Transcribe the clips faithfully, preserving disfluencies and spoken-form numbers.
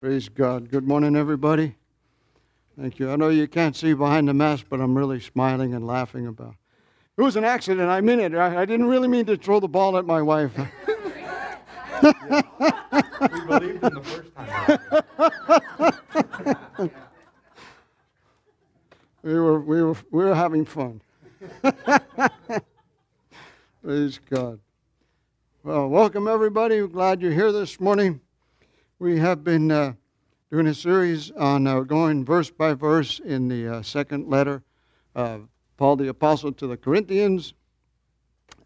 Praise God. Good morning, everybody. Thank you. I know you can't see behind the mask, but I'm really smiling and laughing about it. It was an accident. I mean it. I, I didn't really mean to throw the ball at my wife. Yeah. We believed in the first time. we were we were we were having fun. Praise God. Well, welcome everybody. We're glad you're here this morning. We have been uh, doing a series on uh, going verse by verse in the uh, second letter of Paul the Apostle to the Corinthians.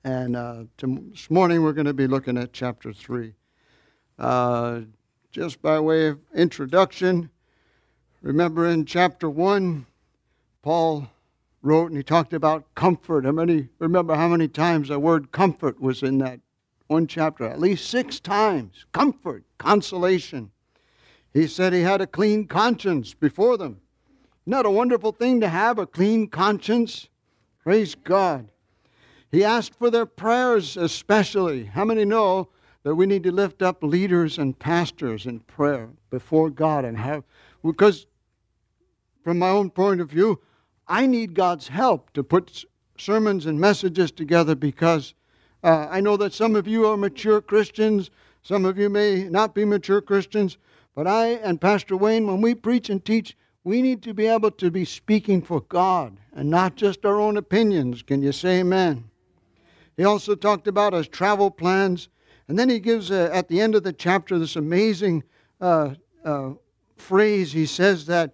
And uh, to, this morning we're going to be looking at chapter three. Uh, just by way of introduction, remember in chapter one, Paul wrote and he talked about comfort. How many remember how many times the word comfort was in that one chapter? At least six times. Comfort, consolation. He said he had a clean conscience before them. Not a wonderful thing to have a clean conscience. Praise God. He asked for their prayers especially. How many know that we need to lift up leaders and pastors in prayer before God and have, because from my own point of view, I need God's help to put sermons and messages together because Uh, I know that some of you are mature Christians. Some of you may not be mature Christians. But I and Pastor Wayne, when we preach and teach, we need to be able to be speaking for God and not just our own opinions. Can you say amen? He also talked about his travel plans. And then he gives, a, at the end of the chapter, this amazing uh, uh, phrase. He says that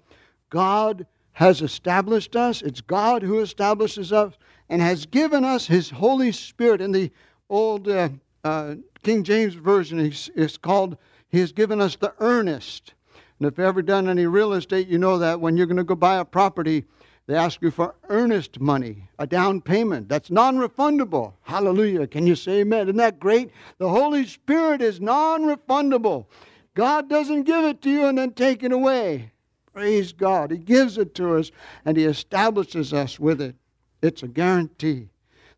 God has established us. It's God who establishes us. And has given us His Holy Spirit. In the old uh, uh, King James Version, it's, it's called, He has given us the earnest. And if you've ever done any real estate, you know that when you're going to go buy a property, they ask you for earnest money, a down payment. That's non-refundable. Hallelujah. Can you say amen? Isn't that great? The Holy Spirit is non-refundable. God doesn't give it to you and then take it away. Praise God. He gives it to us and He establishes us with it. It's a guarantee.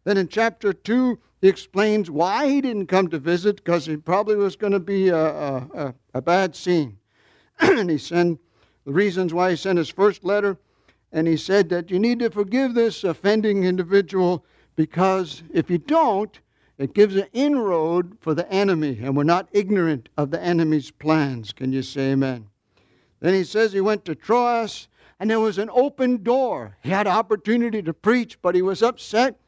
Then in chapter two, he explains why he didn't come to visit, because it probably was going to be a, a, a bad scene. And he sent the reasons why he sent his first letter, and he said that you need to forgive this offending individual, because if you don't, it gives an inroad for the enemy, and we're not ignorant of the enemy's plans. Can you say amen? Then he says he went to Troas, and there was an open door. He had an opportunity to preach, but he was upset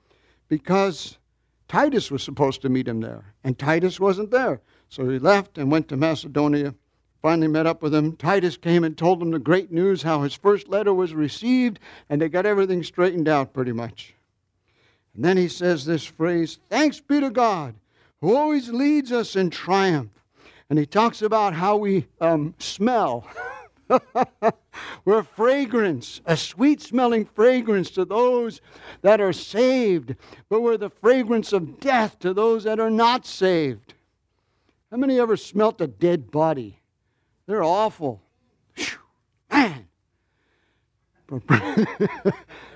because Titus was supposed to meet him there. And Titus wasn't there. So he left and went to Macedonia, finally met up with him. Titus came and told him the great news, how his first letter was received, and they got everything straightened out pretty much. And then he says this phrase, "Thanks be to God, who always leads us in triumph." And he talks about how we um, smell. We're a fragrance, a sweet-smelling fragrance to those that are saved, but we're the fragrance of death to those that are not saved. How many ever smelt a dead body? They're awful. Whew, man.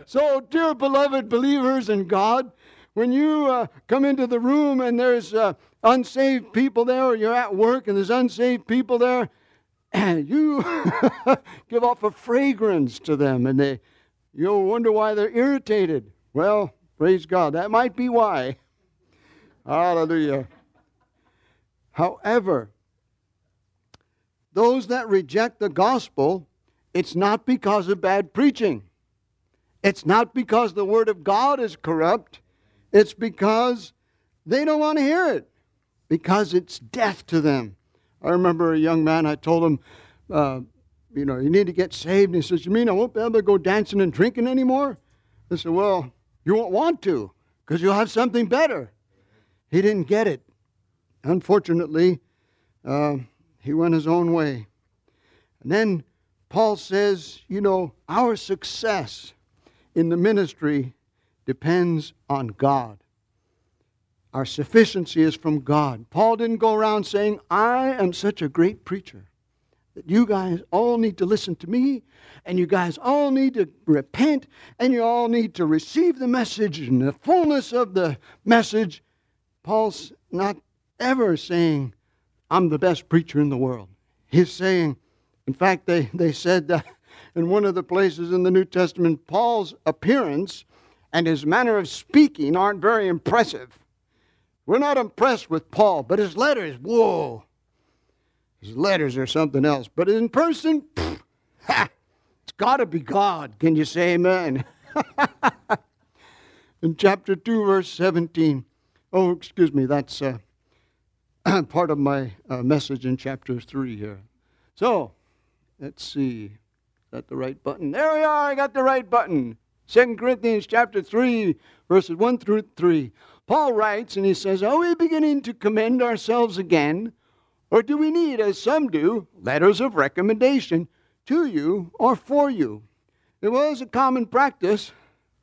So, dear beloved believers in God, when you uh, come into the room and there's uh, unsaved people there, or you're at work and there's unsaved people there, and you give off a fragrance to them, and they, you'll wonder why they're irritated. Well, praise God, that might be why. Hallelujah. However, those that reject the gospel, it's not because of bad preaching. It's not because the word of God is corrupt. It's because they don't want to hear it, because it's death to them. I remember a young man, I told him, uh, you know, you need to get saved. And he says, you mean I won't be able to go dancing and drinking anymore? I said, well, you won't want to, because you'll have something better. He didn't get it. Unfortunately, uh, he went his own way. And then Paul says, you know, our success in the ministry depends on God. Our sufficiency is from God. Paul didn't go around saying, I am such a great preacher that you guys all need to listen to me, and you guys all need to repent, and you all need to receive the message and the fullness of the message. Paul's not ever saying, I'm the best preacher in the world. He's saying, In fact, they, they said that in one of the places in the New Testament, Paul's appearance and his manner of speaking aren't very impressive. We're not impressed with Paul, but his letters, whoa. His letters are something else. But in person, pff, ha, it's got to be God. Can you say amen? In chapter two, verse seventeen. Oh, excuse me, that's uh, part of my uh, message in chapter three here. So, let's see. Is that the right button? There we are, I got the right button. Second Corinthians chapter three, verses one through three. Paul writes, and he says, "Are we beginning to commend ourselves again? Or do we need, as some do, letters of recommendation to you or for you? It was a common practice,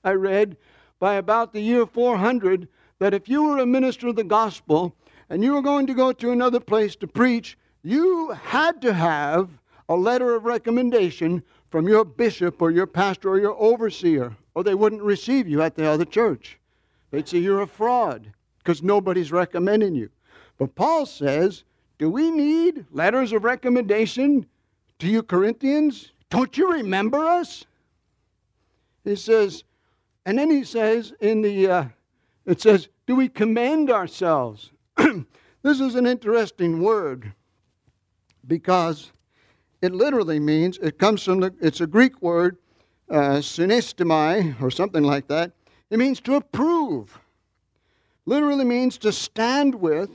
I read, by about the year four hundred, that if you were a minister of the gospel and you were going to go to another place to preach, you had to have a letter of recommendation from your bishop or your pastor or your overseer, or they wouldn't receive you at the other church. They'd say you're a fraud because nobody's recommending you." But Paul says, do we need letters of recommendation to you Corinthians? Don't you remember us? He says, and then he says in the, uh, it says, do we commend ourselves? This is an interesting word because it literally means, it comes from, the, it's a Greek word, uh, synestimai, or something like that. It means to approve. Literally means to stand with,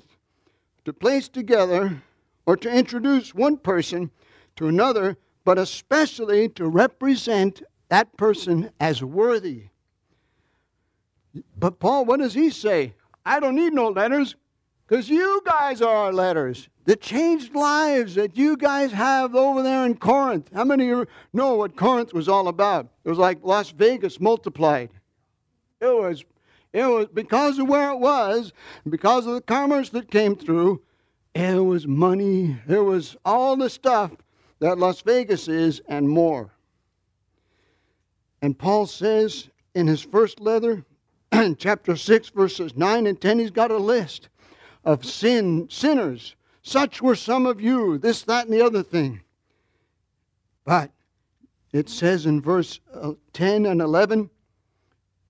to place together, or to introduce one person to another, but especially to represent that person as worthy. But Paul, what does he say? I don't need no letters, because you guys are our letters. The changed lives that you guys have over there in Corinth. How many of you know what Corinth was all about? It was like Las Vegas multiplied. It was, it was because of where it was, because of the commerce that came through, it was money, it was all the stuff that Las Vegas is and more. And Paul says in his first letter, in chapter six, verses nine and ten, he's got a list of sin sinners. Such were some of you, this, that, and the other thing. But it says in verse ten and eleven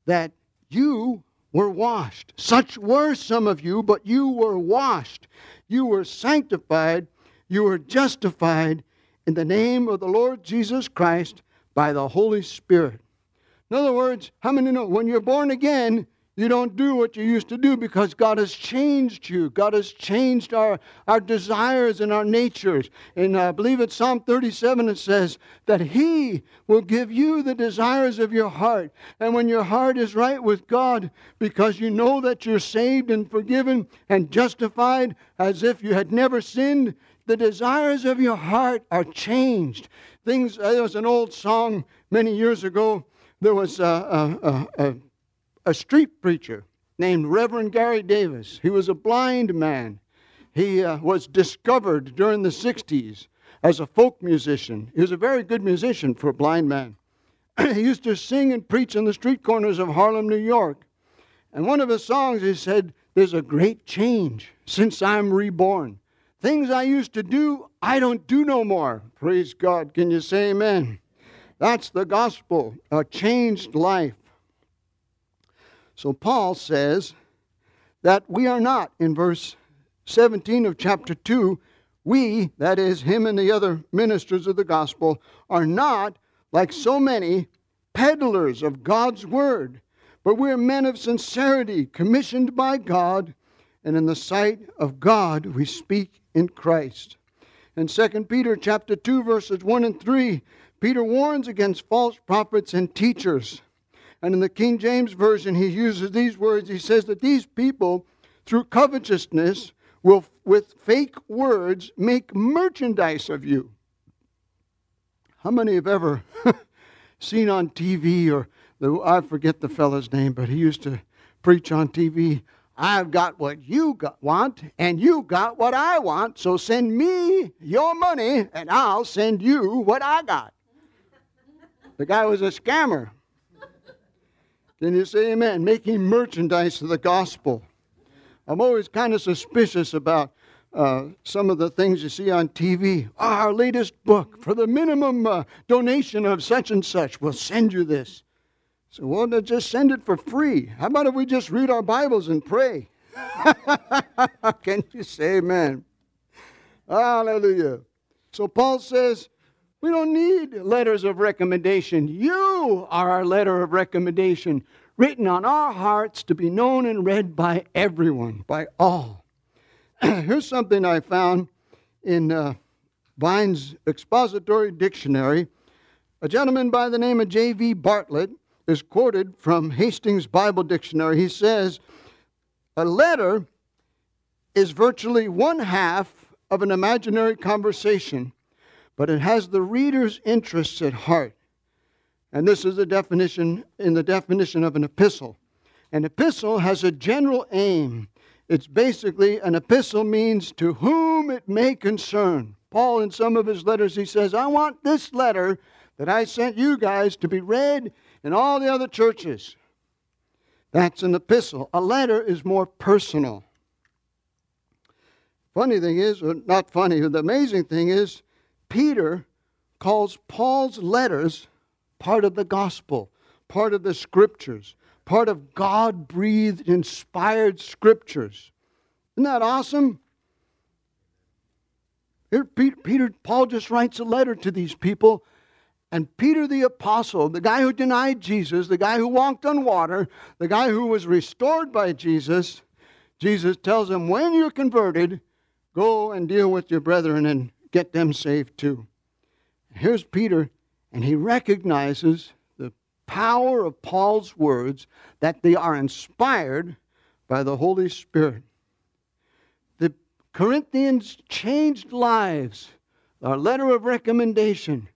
that you were washed. Such were some of you, but you were washed. You were sanctified. You were justified in the name of the Lord Jesus Christ by the Holy Spirit. In other words, how many know when you're born again, you don't do what you used to do because God has changed you. God has changed our, our desires and our natures. And I believe it's Psalm thirty-seven, it says that He will give you the desires of your heart. And when your heart is right with God, because you know that you're saved and forgiven and justified as if you had never sinned, the desires of your heart are changed. Things. There was an old song many years ago. There was a, a, a, a street preacher named Reverend Gary Davis. He was a blind man. He uh, was discovered during the sixties as a folk musician. He was a very good musician for a blind man. He used to sing and preach on the street corners of Harlem, New York. And one of his songs, he said, "There's a great change since I'm reborn. Things I used to do, I don't do no more." Praise God. Can you say amen? That's the gospel, a changed life. So Paul says that we are not, in verse seventeen of chapter two, we, that is him and the other ministers of the gospel, are not, like so many, peddlers of God's word, but we're men of sincerity, commissioned by God, and in the sight of God we speak in Christ. In Second Peter chapter two, verses one and three, Peter warns against false prophets and teachers. And in the King James Version, he uses these words. He says that these people, through covetousness, will with fake words make merchandise of you. How many have ever seen on T V, or the, I forget the fellow's name, but he used to preach on T V, "I've got what you got, want, and you got what I want, so send me your money, and I'll send you what I got." The guy was a scammer. Can you say amen? Making merchandise of the gospel. I'm always kind of suspicious about uh, some of the things you see on T V. Oh, our latest book, for the minimum uh, donation of such and such, we'll send you this. So, well, no, just send it for free. How about if we just read our Bibles and pray? Can you say amen? Hallelujah. So Paul says, we don't need letters of recommendation. You are our letter of recommendation, written on our hearts to be known and read by everyone, by all. Here's something I found in uh, Vine's expository dictionary. A gentleman by the name of J V Bartlett is quoted from Hastings Bible Dictionary. He says, a letter is virtually one half of an imaginary conversation, but it has the reader's interests at heart. And this is the definition in the definition of an epistle. An epistle has a general aim. It's basically, an epistle means to whom it may concern. Paul, in some of his letters, he says, I want this letter that I sent you guys to be read in all the other churches. That's an epistle. A letter is more personal. Funny thing is, or not funny, the amazing thing is, Peter calls Paul's letters part of the gospel, part of the scriptures, part of God-breathed, inspired scriptures. Isn't that awesome? Here, Peter, Peter, Paul just writes a letter to these people, and Peter the Apostle, the guy who denied Jesus, the guy who walked on water, the guy who was restored by Jesus, Jesus tells him, when you're converted, go and deal with your brethren and get them saved too. Here's Peter, and he recognizes the power of Paul's words, that they are inspired by the Holy Spirit. The Corinthians changed lives. Our letter of recommendation.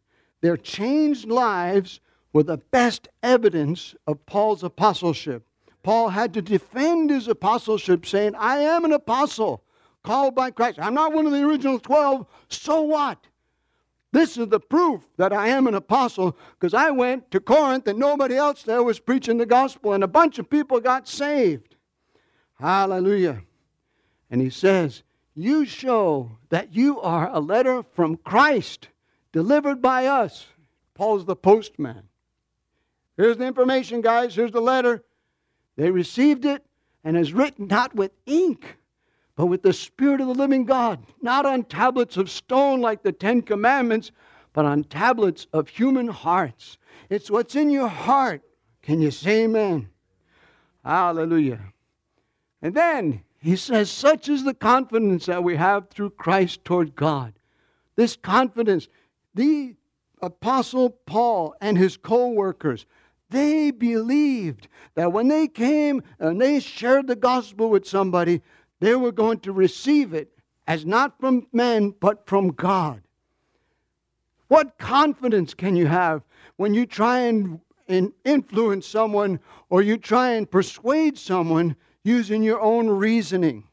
Their changed lives were the best evidence of Paul's apostleship. Paul had to defend his apostleship, saying, I am an apostle called by Christ. I'm not one of the original twelve, so what? This is the proof that I am an apostle, because I went to Corinth and nobody else there was preaching the gospel, and a bunch of people got saved. Hallelujah. And he says, you show that you are a letter from Christ delivered by us. Paul's the postman. Here's the information, guys. Here's the letter. They received it, and is written not with ink, but with the Spirit of the living God, not on tablets of stone like the Ten Commandments, but on tablets of human hearts. It's what's in your heart. Can you say amen? Hallelujah. And then he says, such is the confidence that we have through Christ toward God. This confidence, the Apostle Paul and his co-workers, they believed that when they came and they shared the gospel with somebody, they were going to receive it as not from men, but from God. What confidence can you have when you try and, and influence someone, or you try and persuade someone using your own reasoning?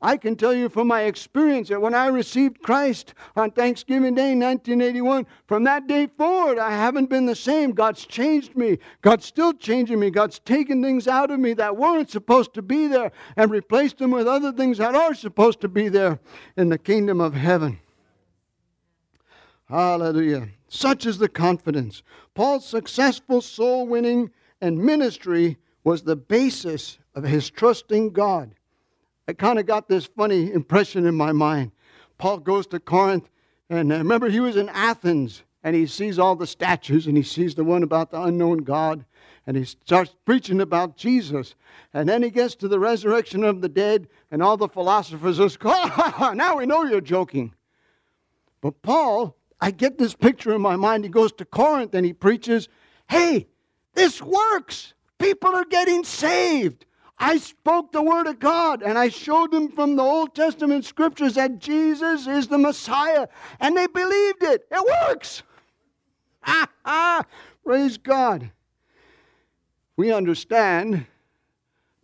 I can tell you from my experience that when I received Christ on Thanksgiving Day nineteen eighty-one, from that day forward, I haven't been the same. God's changed me. God's still changing me. God's taken things out of me that weren't supposed to be there and replaced them with other things that are supposed to be there in the kingdom of heaven. Hallelujah. Such is the confidence. Paul's successful soul winning and ministry was the basis of his trusting God. I kind of got this funny impression in my mind. Paul goes to Corinth, and I remember he was in Athens, and he sees all the statues, and he sees the one about the unknown God, and he starts preaching about Jesus. And then he gets to the resurrection of the dead, and all the philosophers just go, oh, now we know you're joking. But Paul, I get this picture in my mind. He goes to Corinth, and he preaches, hey, this works. People are getting saved. I spoke the word of God, and I showed them from the Old Testament scriptures that Jesus is the Messiah, and they believed it. It works. Ah, ah, praise God. We understand,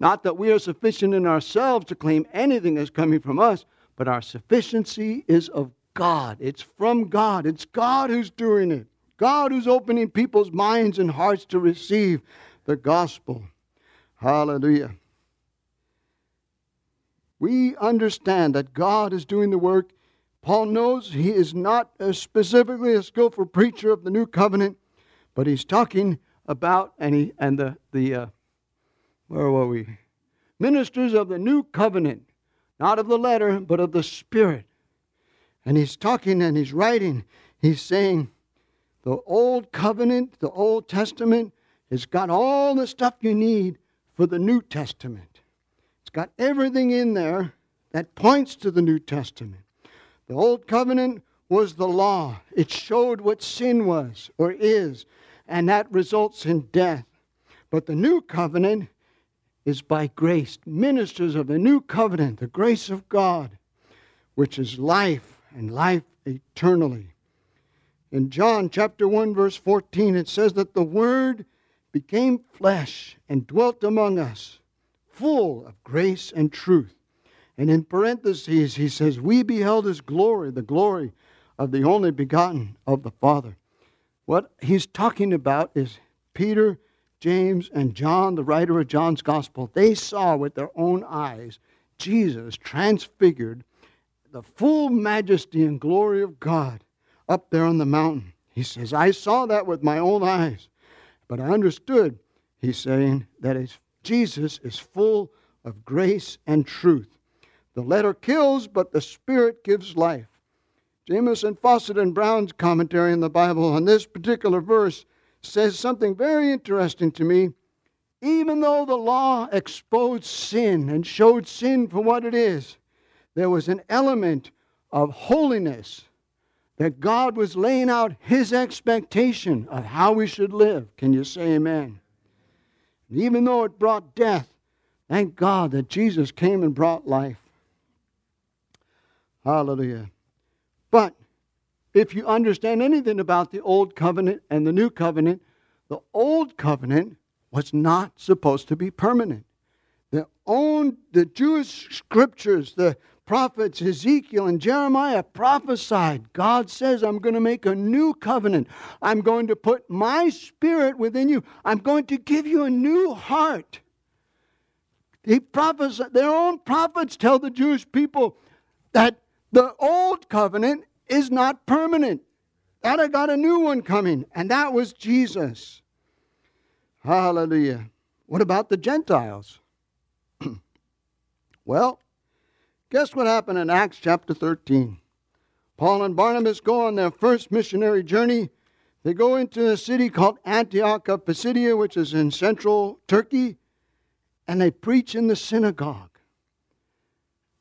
not that we are sufficient in ourselves to claim anything as coming from us, but our sufficiency is of God. It's from God. It's God who's doing it. God who's opening people's minds and hearts to receive the gospel. Hallelujah. we understand that God is doing the work. Paul knows he is not specifically a skillful preacher of the new covenant, but he's talking about, and he, and the, the uh, where were we? Ministers of the new covenant, not of the letter, but of the Spirit. And he's talking and he's writing. He's saying the old covenant, the Old Testament, has got all the stuff you need for the New Testament. It's got everything in there that points to the New Testament. The old covenant was the law. It showed what sin was or is, and that results in death. But the new covenant is by grace. Ministers of the new covenant, the grace of God, which is life and life eternally. In John chapter one, verse fourteen, it says that the Word became flesh and dwelt among us, full of grace and truth. And in parentheses, he says, we beheld his glory, the glory of the only begotten of the Father. What he's talking about is Peter, James, and John, the writer of John's Gospel. They saw with their own eyes Jesus transfigured, the full majesty and glory of God up there on the mountain. He says, I saw that with my own eyes, but I understood, he's saying, that Jesus is full of grace and truth. The letter kills, but the Spirit gives life. Jameson, Fawcett, and Brown's commentary in the Bible on this particular verse says something very interesting to me. Even though the law exposed sin and showed sin for what it is, there was an element of holiness that God was laying out His expectation of how we should live. Can you say amen? And even though it brought death, thank God that Jesus came and brought life. Hallelujah. But if you understand anything about the Old Covenant and the New Covenant, the Old Covenant was not supposed to be permanent. The, own, the Jewish scriptures, the prophets Ezekiel and Jeremiah prophesied. God says, I'm going to make a new covenant. I'm going to put my Spirit within you. I'm going to give you a new heart. He prophesied. Their own prophets tell the Jewish people that the old covenant is not permanent. That I got a new one coming. And that was Jesus. Hallelujah. What about the Gentiles? Well, guess what happened in Acts chapter thirteen? Paul and Barnabas go on their first missionary journey. They go into a city called Antioch of Pisidia, which is in central Turkey. And they preach in the synagogue.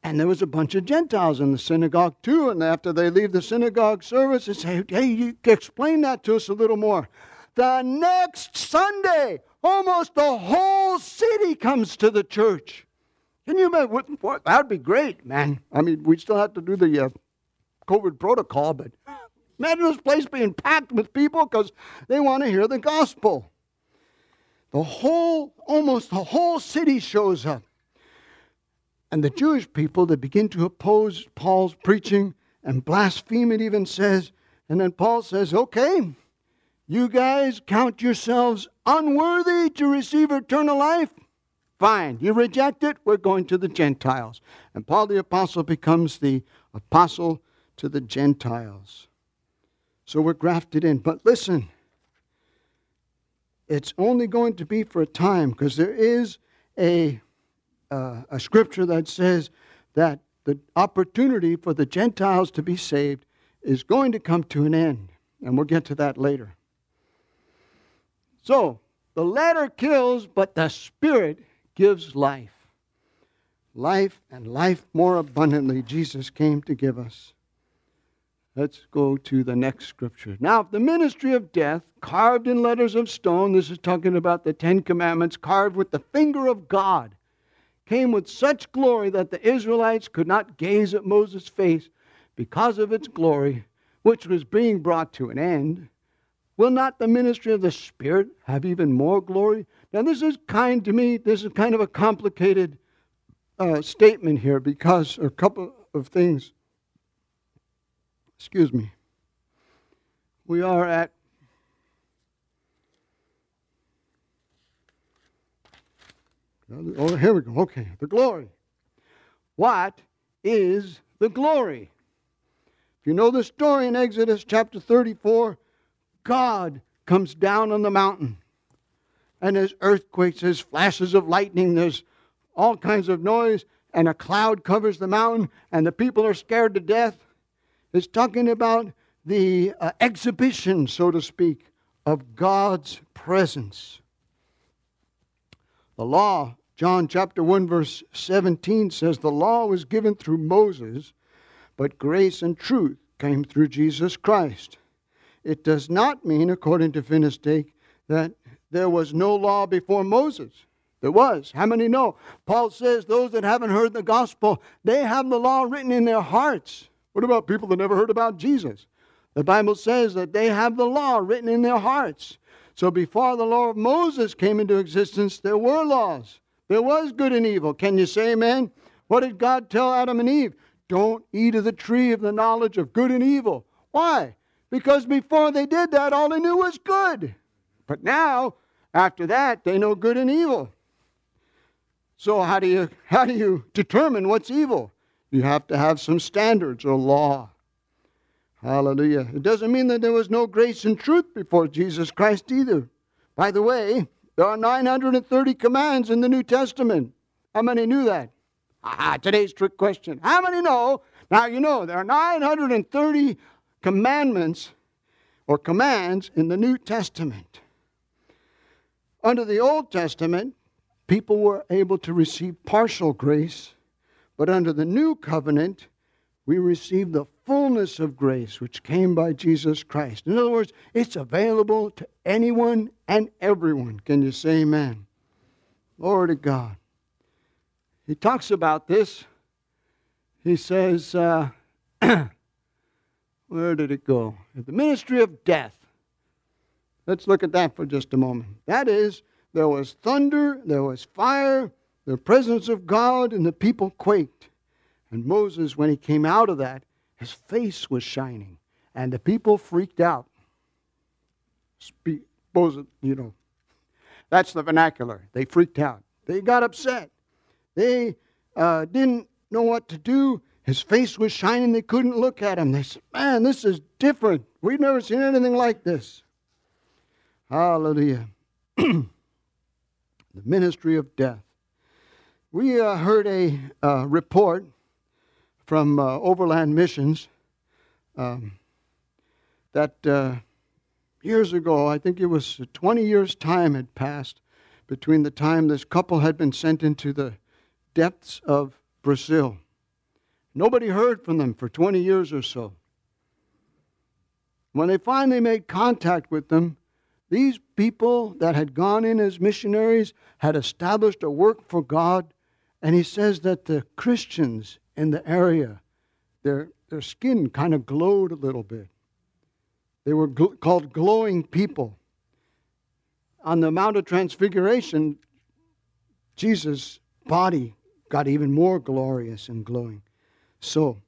And there was a bunch of Gentiles in the synagogue too. And after they leave the synagogue service, they say, hey, you explain that to us a little more. The next Sunday, almost the whole city comes to the church. Can you imagine? That would be great, man. I mean, we still have to do the uh, COVID protocol, but imagine this place being packed with people because they want to hear the gospel. The whole, almost the whole city shows up. And the Jewish people, they begin to oppose Paul's preaching and blaspheme, it even says. And then Paul says, okay, you guys count yourselves unworthy to receive eternal life. Fine, you reject it, we're going to the Gentiles. And Paul the Apostle becomes the apostle to the Gentiles. So we're grafted in. But listen, it's only going to be for a time, because there is a... Uh, a scripture that says that the opportunity for the Gentiles to be saved is going to come to an end. And we'll get to that later. So, the letter kills, but the Spirit gives life. Life and life more abundantly Jesus came to give us. Let's go to the next scripture. Now, if the ministry of death, carved in letters of stone, this is talking about the Ten Commandments, carved with the finger of God, came with such glory that the Israelites could not gaze at Moses' face because of its glory, which was being brought to an end, will not the ministry of the Spirit have even more glory? Now, this is kind to me. This is kind of a complicated uh, statement here because a couple of things. Excuse me. We are at Oh, here we go. Okay, the glory. What is the glory? If you know the story in Exodus chapter thirty-four, God comes down on the mountain. And there's earthquakes, there's flashes of lightning, there's all kinds of noise, and a cloud covers the mountain, and the people are scared to death. It's talking about the uh, exhibition, so to speak, of God's presence. The law, John chapter one, verse seventeen says, the law was given through Moses, but grace and truth came through Jesus Christ. It does not mean, according to Finnestake, that there was no law before Moses. There was. How many know? Paul says those that haven't heard the gospel, they have the law written in their hearts. What about people that never heard about Jesus? The Bible says that they have the law written in their hearts. So before the law of Moses came into existence, there were laws. There was good and evil. Can you say amen? What did God tell Adam and Eve? Don't eat of the tree of the knowledge of good and evil. Why? Because before they did that, all they knew was good. But now, after that, they know good and evil. So how do you, how do you determine what's evil? You have to have some standards or law. Hallelujah. It doesn't mean that there was no grace and truth before Jesus Christ either. By the way, there are nine hundred thirty commands in the New Testament. How many knew that? Ah, today's trick question. How many know? Now you know there are nine hundred thirty commandments or commands in the New Testament. Under the Old Testament, people were able to receive partial grace, but under the New Covenant, we receive the fullness of grace which came by Jesus Christ. In other words, it's available to anyone and everyone. Can you say amen? Glory to God. He talks about this. He says, uh, where did it go? The ministry of death. Let's look at that for just a moment. That is, there was thunder, there was fire, the presence of God, and the people quaked. And Moses, when he came out of that, his face was shining, and the people freaked out. Spe- Moses, you know, that's the vernacular. They freaked out. They got upset. They uh, didn't know what to do. His face was shining. They couldn't look at him. They said, man, this is different. We've never seen anything like this. Hallelujah. The ministry of death. We uh, heard a uh, report from uh, Overland Missions um, that uh, years ago, I think it was twenty years' time had passed between the time this couple had been sent into the depths of Brazil. Nobody heard from them for twenty years or so. When they finally made contact with them, these people that had gone in as missionaries had established a work for God, and he says that the Christians in the area, their, their skin kind of glowed a little bit. They were gl- called glowing people. On the Mount of Transfiguration, Jesus' body got even more glorious and glowing. So,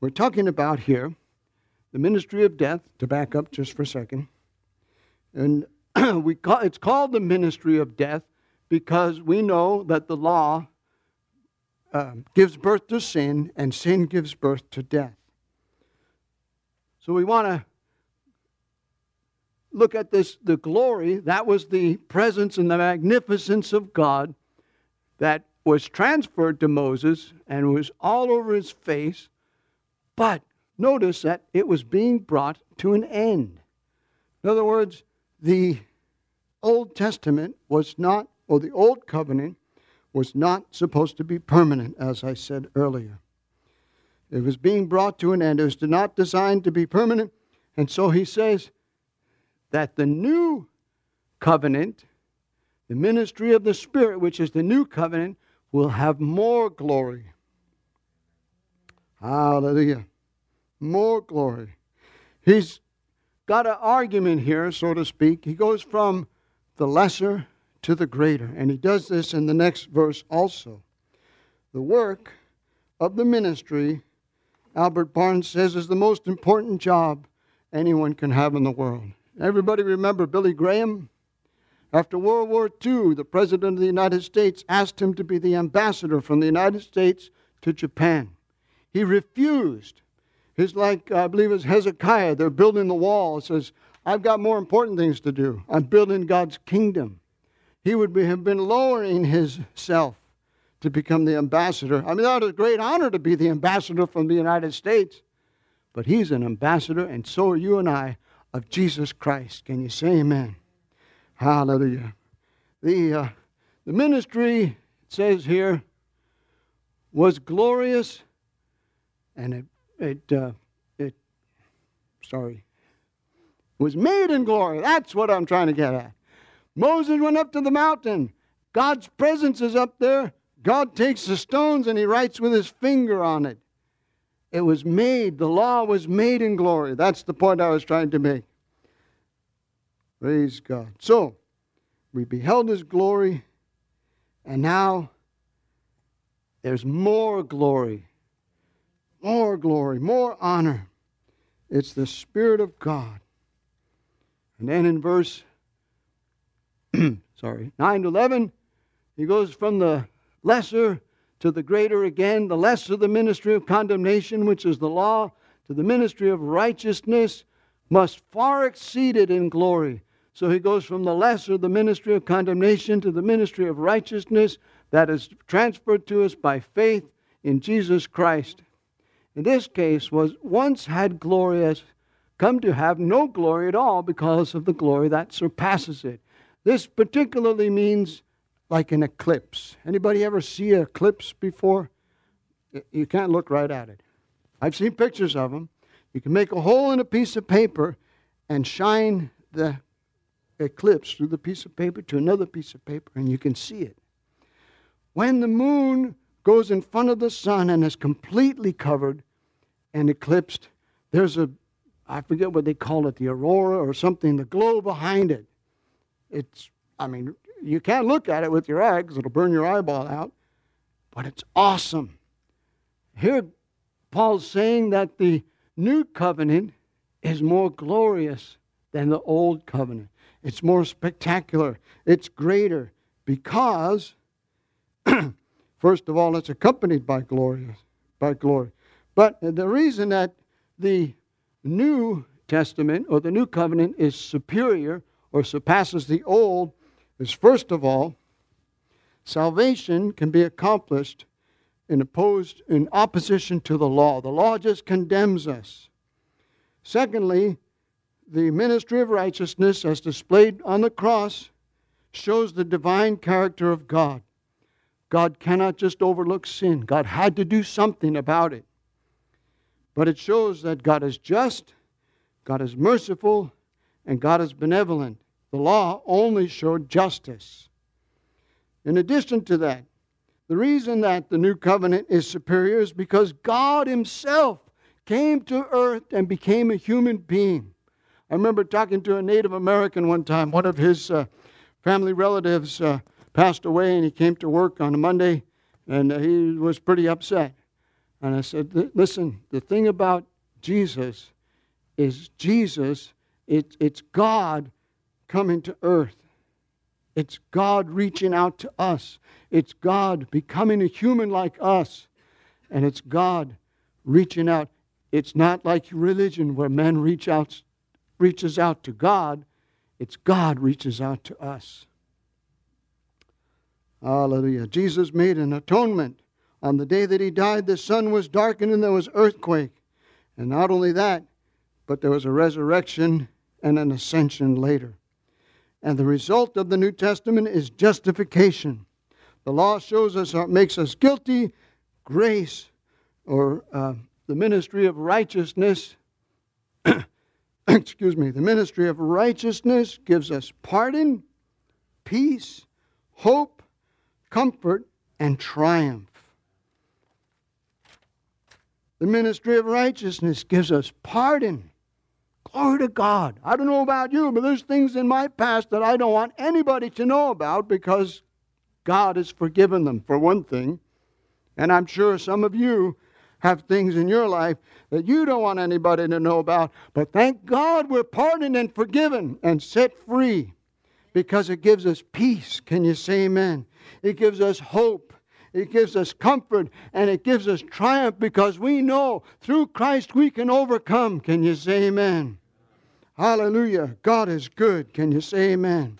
we're talking about here the ministry of death, to back up just for a second. And we call, it's called the ministry of death because we know that the law uh, gives birth to sin, and sin gives birth to death. So we want to look at this, the glory. That was the presence and the magnificence of God that was transferred to Moses and was all over his face. But notice that it was being brought to an end. In other words, the Old Testament was not, or the Old Covenant was not supposed to be permanent, as I said earlier. It was being brought to an end. It was not designed to be permanent. And so he says that the new covenant, the ministry of the Spirit, which is the new covenant, will have more glory. Hallelujah. More glory. He's got an argument here, so to speak. He goes from the lesser to the greater. And he does this in the next verse also. The work of the ministry, Albert Barnes says, is the most important job anyone can have in the world. Everybody remember Billy Graham? After World War Two, the President of the United States asked him to be the ambassador from the United States to Japan. He refused. It's like, I believe it's Hezekiah. They're building the wall. It says, I've got more important things to do. I'm building God's kingdom. He would be, have been lowering himself to become the ambassador. I mean, that was a great honor to be the ambassador from the United States. But he's an ambassador, and so are you and I, of Jesus Christ. Can you say amen? Hallelujah. The, uh, the ministry, it says here, was glorious, and it, it, uh, it, sorry, was made in glory. That's what I'm trying to get at. Moses went up to the mountain. God's presence is up there. God takes the stones and he writes with his finger on it. It was made, the law was made in glory. That's the point I was trying to make. Praise God. So, we beheld his glory, and now there's more glory, more glory, more honor. It's the Spirit of God. And then in verse sorry, nine to eleven, he goes from the lesser to the greater again, the lesser the ministry of condemnation, which is the law, to the ministry of righteousness, must far exceed it in glory. So he goes from the lesser, the ministry of condemnation, to the ministry of righteousness that is transferred to us by faith in Jesus Christ. In this case, was once had glory, has come to have no glory at all because of the glory that surpasses it. This particularly means like an eclipse. Anybody ever see an eclipse before? You can't look right at it. I've seen pictures of them. You can make a hole in a piece of paper and shine the eclipse through the piece of paper to another piece of paper, and you can see it. When the moon goes in front of the sun and is completely covered and eclipsed, there's a, I forget what they call it, the aurora or something, the glow behind it. It's, I mean, you can't look at it with your eye because it'll burn your eyeball out, but it's awesome. Here, Paul's saying that the new covenant is more glorious than the old covenant. It's more spectacular. It's greater because, first of all, it's accompanied by glory, by glory. But the reason that the New Testament or the New Covenant is superior or surpasses the old is, first of all, salvation can be accomplished in opposed in opposition to the law. The law just condemns us. Secondly, the ministry of righteousness as displayed on the cross shows the divine character of God. God cannot just overlook sin. God had to do something about it. But it shows that God is just, God is merciful, and God is benevolent. The law only showed justice. In addition to that, the reason that the new covenant is superior is because God himself came to earth and became a human being. I remember talking to a Native American one time. One of his uh, family relatives uh, passed away, and he came to work on a Monday, and uh, he was pretty upset. And I said, listen, the thing about Jesus is Jesus, it, it's God coming to earth. It's God reaching out to us. It's God becoming a human like us. And it's God reaching out. It's not like religion where man reach out, reaches out to God. It's God reaches out to us. Hallelujah. Jesus made an atonement. On the day that he died, the sun was darkened and there was earthquake. And not only that, but there was a resurrection and an ascension later. And the result of the New Testament is justification. The law shows us, makes us guilty. Grace, or uh, the ministry of righteousness, excuse me, the ministry of righteousness gives us pardon, peace, hope, comfort, and triumph. The ministry of righteousness gives us pardon. Glory to God. I don't know about you, but there's things in my past that I don't want anybody to know about because God has forgiven them, for one thing. And I'm sure some of you have things in your life that you don't want anybody to know about. But thank God we're pardoned and forgiven and set free because it gives us peace. Can you say amen? It gives us hope. It gives us comfort and it gives us triumph because we know through Christ we can overcome. Can you say amen? Hallelujah. God is good. Can you say amen?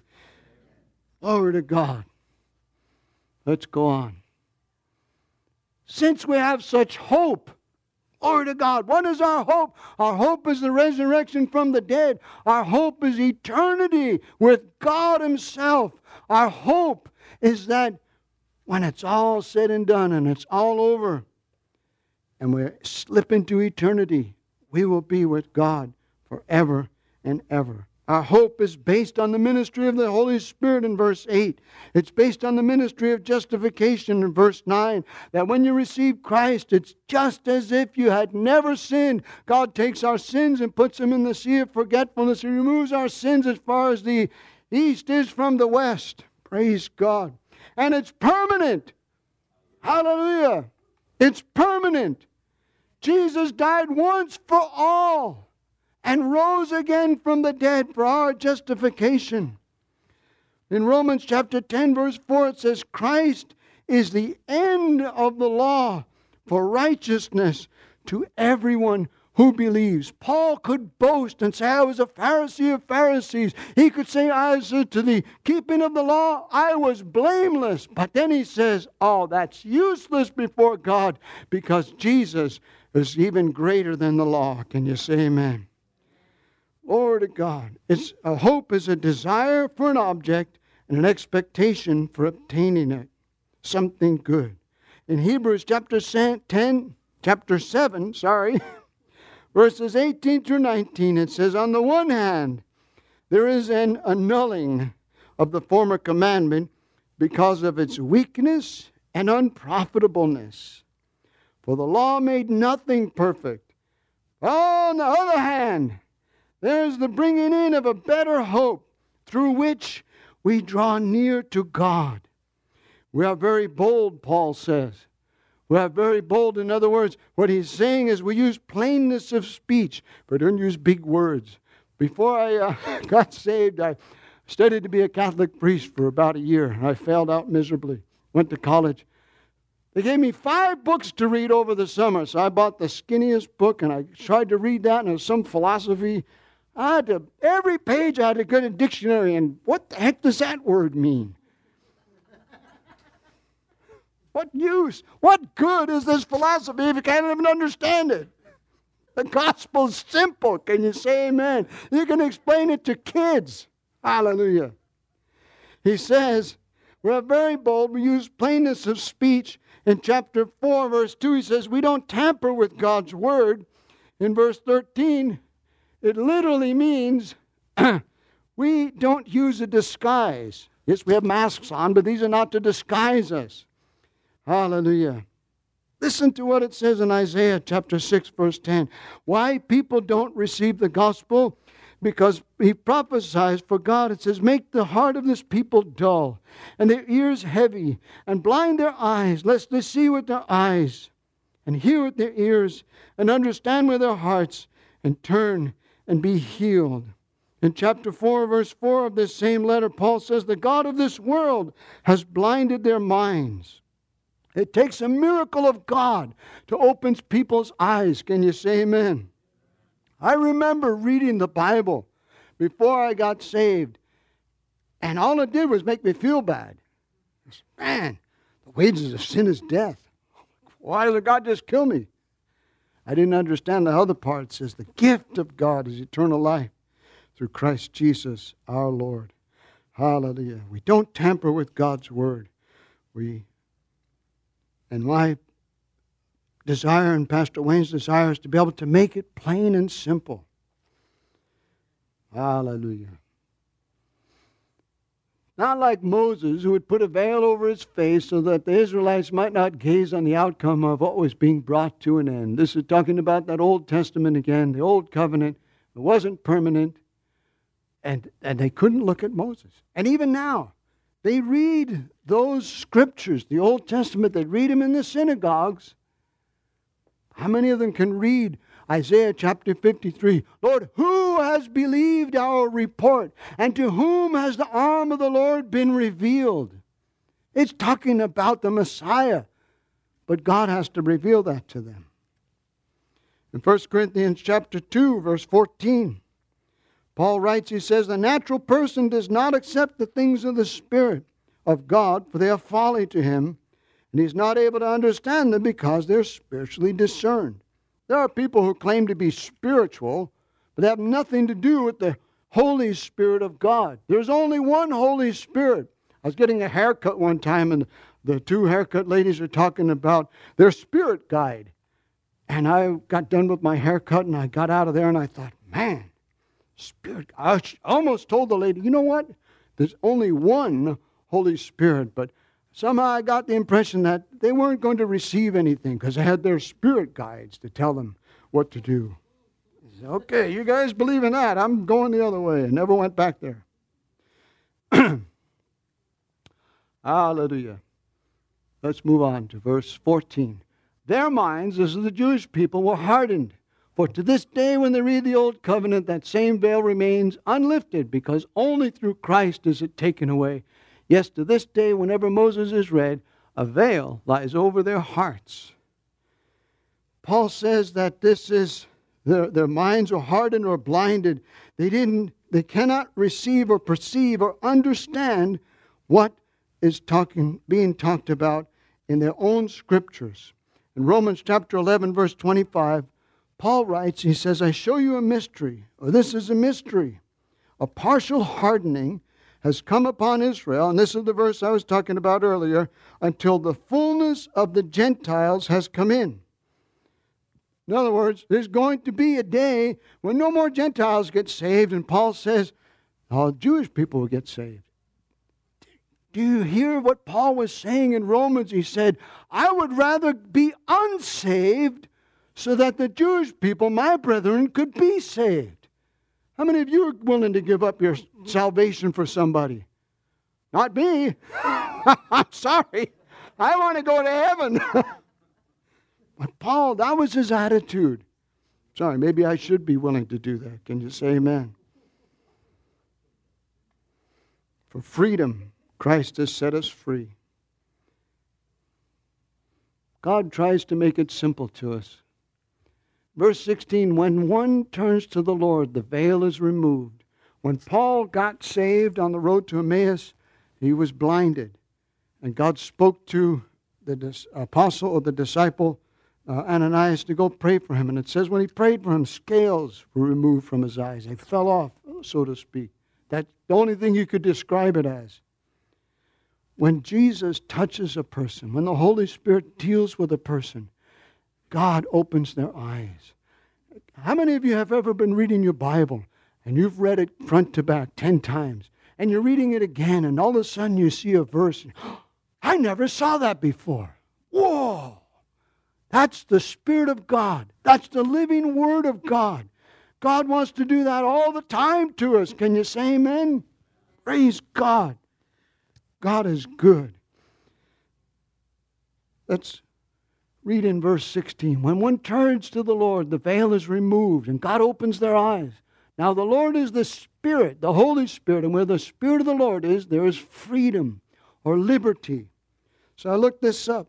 Glory to God. Let's go on. Since we have such hope, glory to God. What is our hope? Our hope is the resurrection from the dead. Our hope is eternity with God Himself. Our hope is that when it's all said and done and it's all over and we slip into eternity, we will be with God forever and ever. Our hope is based on the ministry of the Holy Spirit in verse eight. It's based on the ministry of justification in verse nine. That when you receive Christ, it's just as if you had never sinned. God takes our sins and puts them in the sea of forgetfulness. He removes our sins as far as the east is from the west. Praise God. And it's permanent. Hallelujah. It's permanent. Jesus died once for all and rose again from the dead for our justification. In Romans chapter ten, verse four, it says, Christ is the end of the law for righteousness to everyone who believes. Paul could boast and say, I was a Pharisee of Pharisees. He could say, I said to the keeping of the law, I was blameless. But then he says, oh, that's useless before God because Jesus is even greater than the law. Can you say amen? Glory to God. It's a hope is a desire for an object and an expectation for obtaining it. Something good. In Hebrews chapter ten, chapter seven, sorry, verses eighteen through nineteen, it says, on the one hand, there is an annulling of the former commandment because of its weakness and unprofitableness. For the law made nothing perfect. On the other hand, there's the bringing in of a better hope through which we draw near to God. We are very bold, Paul says. We are very bold. In other words, what he's saying is we use plainness of speech, but don't use big words. Before I uh, got saved, I studied to be a Catholic priest for about a year, and I failed out miserably. Went to college. They gave me five books to read over the summer, so I bought the skinniest book, and I tried to read that, and it was some philosophy. I had to, every page I had to go to a dictionary, and what the heck does that word mean? What use? What good is this philosophy if you can't even understand it? The gospel's simple. Can you say amen? You can explain it to kids. Hallelujah. He says, we're very bold. We use plainness of speech. In chapter four, verse two, he says, we don't tamper with God's word. In verse thirteen, it literally means we don't use a disguise. Yes, we have masks on, but these are not to disguise us. Hallelujah. Listen to what it says in Isaiah chapter six, verse ten. Why people don't receive the gospel? Because he prophesies for God. It says, make the heart of this people dull, and their ears heavy, and blind their eyes, lest they see with their eyes, and hear with their ears, and understand with their hearts, and turn and be healed. In chapter four, verse four of this same letter, Paul says, the God of this world has blinded their minds. It takes a miracle of God to open people's eyes. Can you say amen? I remember reading the Bible before I got saved, and all it did was make me feel bad. Man, the wages of sin is death. Why does God just kill me? I didn't understand the other part. It says the gift of God is eternal life through Christ Jesus our Lord. Hallelujah. We don't tamper with God's word. We And my desire and Pastor Wayne's desire is to be able to make it plain and simple. Hallelujah. Not like Moses, who would put a veil over his face so that the Israelites might not gaze on the outcome of what was being brought to an end. This is talking about that Old Testament again, the Old Covenant. It wasn't permanent. And, and they couldn't look at Moses. And even now, they read those scriptures, the Old Testament, they read them in the synagogues. How many of them can read Isaiah chapter fifty-three? Lord, who has believed our report? And to whom has the arm of the Lord been revealed? It's talking about the Messiah. But God has to reveal that to them. In First Corinthians chapter two, verse fourteen, Paul writes, he says, the natural person does not accept the things of the Spirit of God, for they are folly to him, and he's not able to understand them because they're spiritually discerned. There are people who claim to be spiritual, but they have nothing to do with the Holy Spirit of God. There's only one Holy Spirit. I was getting a haircut one time, and the two haircut ladies were talking about their spirit guide. And I got done with my haircut, and I got out of there, and I thought, man, Spirit. I almost told the lady, you know what? There's only one Holy Spirit, but somehow I got the impression that they weren't going to receive anything because they had their spirit guides to tell them what to do. I said, okay, you guys believe in that. I'm going the other way. I never went back there. Hallelujah. Let's move on to verse fourteen. Their minds, this is the Jewish people, were hardened. For to this day when they read the Old Covenant, that same veil remains unlifted, because only through Christ is it taken away. Yes, to this day, whenever Moses is read, a veil lies over their hearts. Paul says that this is, their, their minds are hardened or blinded. They didn't, they cannot receive or perceive or understand what is talking, being talked about in their own scriptures. In Romans chapter eleven, verse twenty-five, Paul writes, he says, I show you a mystery, or this is a mystery. A partial hardening has come upon Israel, and this is the verse I was talking about earlier, until the fullness of the Gentiles has come in. In other words, there's going to be a day when no more Gentiles get saved, and Paul says, all Jewish people will get saved. Do you hear what Paul was saying in Romans? He said, I would rather be unsaved so that the Jewish people, my brethren, could be saved. How many of you are willing to give up your salvation for somebody? Not me. I'm sorry. I want to go to heaven. But Paul, that was his attitude. Sorry, maybe I should be willing to do that. Can you say amen? For freedom, Christ has set us free. God tries to make it simple to us. Verse sixteen, when one turns to the Lord, the veil is removed. When Paul got saved on the road to Emmaus, he was blinded. And God spoke to the apostle or the disciple, uh, Ananias, to go pray for him. And it says when he prayed for him, scales were removed from his eyes. They fell off, so to speak. That's the only thing you could describe it as. When Jesus touches a person, when the Holy Spirit deals with a person, God opens their eyes. How many of you have ever been reading your Bible and you've read it front to back ten times and you're reading it again and all of a sudden you see a verse, and, oh, I never saw that before. Whoa! That's the Spirit of God. That's the living Word of God. God wants to do that all the time to us. Can you say amen? Praise God. God is good. Let's read in verse sixteen. When one turns to the Lord, the veil is removed, and God opens their eyes. Now the Lord is the Spirit, the Holy Spirit, and where the Spirit of the Lord is, there is freedom or liberty. So I looked this up.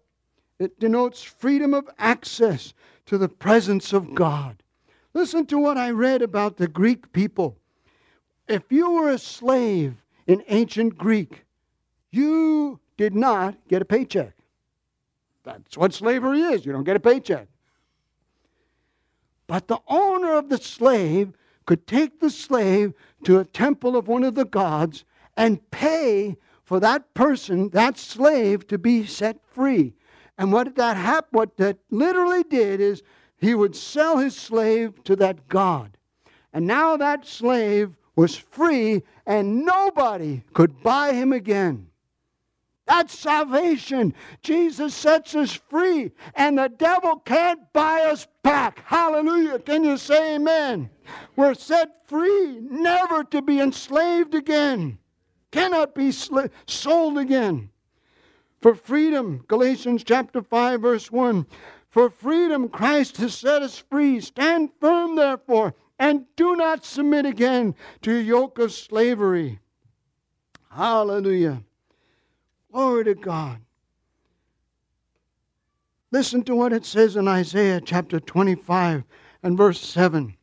It denotes freedom of access to the presence of God. Listen to what I read about the Greek people. If you were a slave in ancient Greek, you did not get a paycheck. That's what slavery is. You don't get a paycheck. But the owner of the slave could take the slave to a temple of one of the gods and pay for that person, that slave, to be set free. And what that hap- what that literally did is he would sell his slave to that god. And now that slave was free and nobody could buy him again. That's salvation. Jesus sets us free, and the devil can't buy us back. Hallelujah. Can you say amen? We're set free, never to be enslaved again. Cannot be sl- sold again. For freedom, Galatians chapter five, verse one. For freedom, Christ has set us free. Stand firm, therefore, and do not submit again to the yoke of slavery. Hallelujah. Glory to God. Listen to what it says in Isaiah chapter twenty-five and verse seven.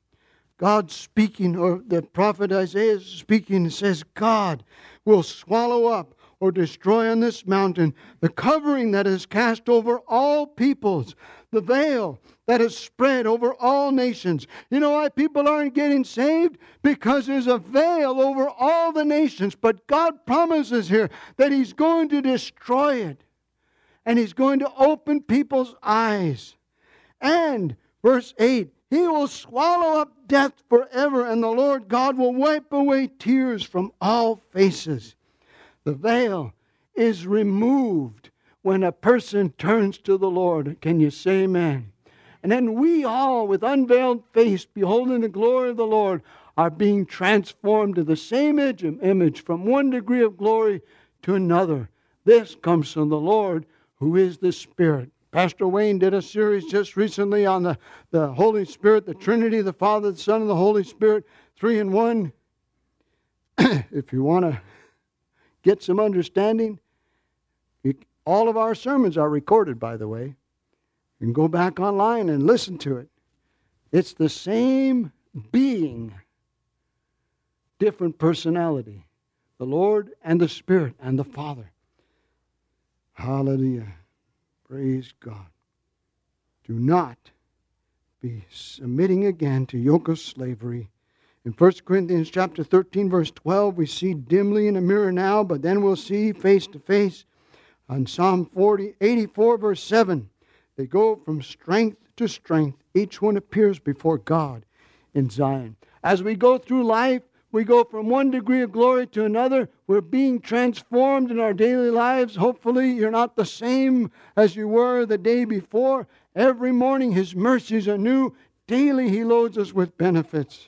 God speaking, or the prophet Isaiah is speaking, and says, God will swallow up or destroy on this mountain the covering that is cast over all peoples, the veil that is spread over all nations. You know why people aren't getting saved? Because there's a veil over all the nations. But God promises here that He's going to destroy it. And He's going to open people's eyes. And verse eight, He will swallow up death forever, and the Lord God will wipe away tears from all faces. The veil is removed when a person turns to the Lord. Can you say amen? And then we all, with unveiled face, beholding the glory of the Lord, are being transformed to the same image from one degree of glory to another. This comes from the Lord, who is the Spirit. Pastor Wayne did a series just recently on the, the Holy Spirit, the Trinity, the Father, the Son, and the Holy Spirit, three in one. If you want to get some understanding, you, all of our sermons are recorded, by the way. You can go back online and listen to it. It's the same being, different personality, the Lord and the Spirit and the Father. Hallelujah. Praise God. Do not be submitting again to yoke of slavery. In First Corinthians chapter thirteen, verse twelve, we see dimly in a mirror now, but then we'll see face to face. On Psalm forty, eighty-four, verse seven, they go from strength to strength. Each one appears before God in Zion. As we go through life, we go from one degree of glory to another. We're being transformed in our daily lives. Hopefully, you're not the same as you were the day before. Every morning, His mercies are new. Daily, He loads us with benefits.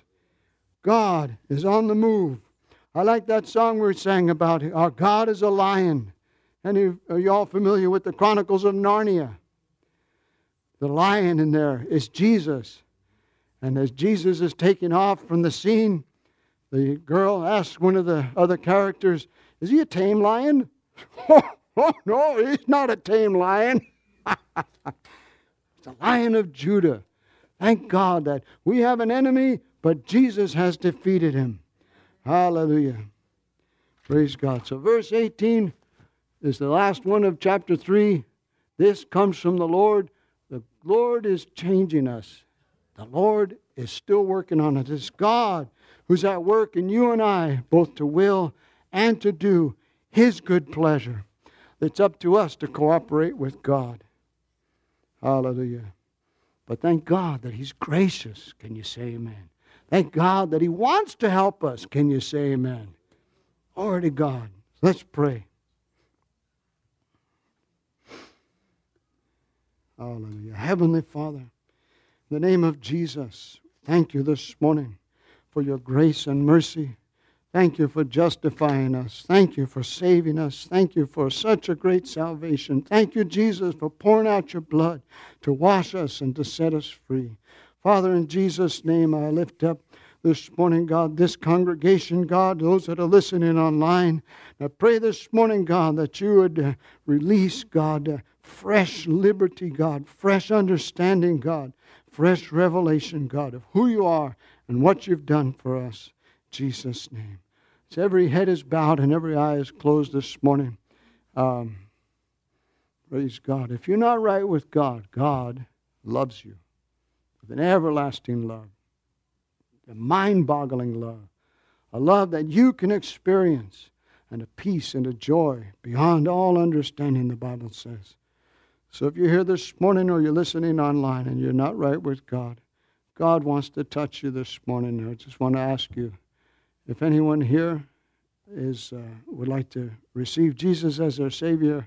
God is on the move. I like that song we sang about it. Our God is a lion. Any, are you all familiar with the Chronicles of Narnia? The lion in there is Jesus. And as Jesus is taking off from the scene, the girl asks one of the other characters, is he a tame lion? Oh, oh no, he's not a tame lion. It's a Lion of Judah. Thank God that we have an enemy, but Jesus has defeated him. Hallelujah. Praise God. So verse eighteen is the last one of chapter three. This comes from the Lord. The Lord is changing us. The Lord is still working on it. It's God who's at work in you and I, both to will and to do His good pleasure. It's up to us to cooperate with God. Hallelujah. But thank God that He's gracious. Can you say amen? Thank God that He wants to help us. Can you say amen? Glory to God. Let's pray. Hallelujah. Heavenly Father, in the name of Jesus, thank You this morning for Your grace and mercy. Thank You for justifying us. Thank You for saving us. Thank You for such a great salvation. Thank You, Jesus, for pouring out Your blood to wash us and to set us free. Father, in Jesus' name, I lift up this morning, God, this congregation, God, those that are listening online. I pray this morning, God, that You would release, God, fresh liberty, God, fresh understanding, God, fresh revelation, God, of who You are and what You've done for us. Jesus' name. So every head is bowed and every eye is closed this morning. Um, praise God. If you're not right with God, God loves you with an everlasting love, a mind-boggling love, a love that you can experience, and a peace and a joy beyond all understanding, the Bible says. So if you're here this morning or you're listening online and you're not right with God, God wants to touch you this morning. I just want to ask you, if anyone here is uh, would like to receive Jesus as their Savior,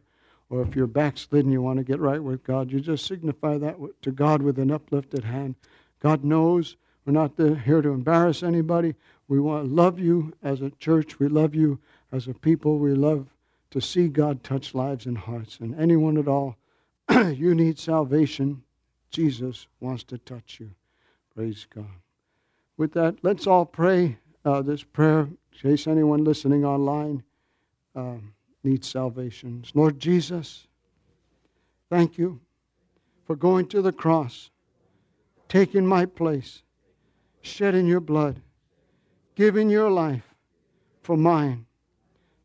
or if you're backslidden, you want to get right with God, you just signify that to God with an uplifted hand. God knows we're not there, here to embarrass anybody. We want to love you as a church. We love you as a people. We love to see God touch lives and hearts. And anyone at all, you need salvation. Jesus wants to touch you. Praise God. With that, let's all pray. Uh, this prayer, in case anyone listening online um, need salvation. Lord Jesus, thank you for going to the cross, taking my place, shedding your blood, giving your life for mine.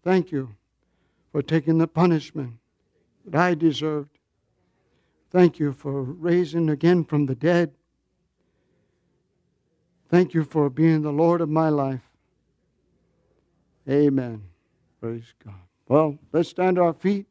Thank you for taking the punishment that I deserved. Thank you for raising again from the dead. Thank you for being the Lord of my life. Amen. Praise God. Well, let's stand to our feet.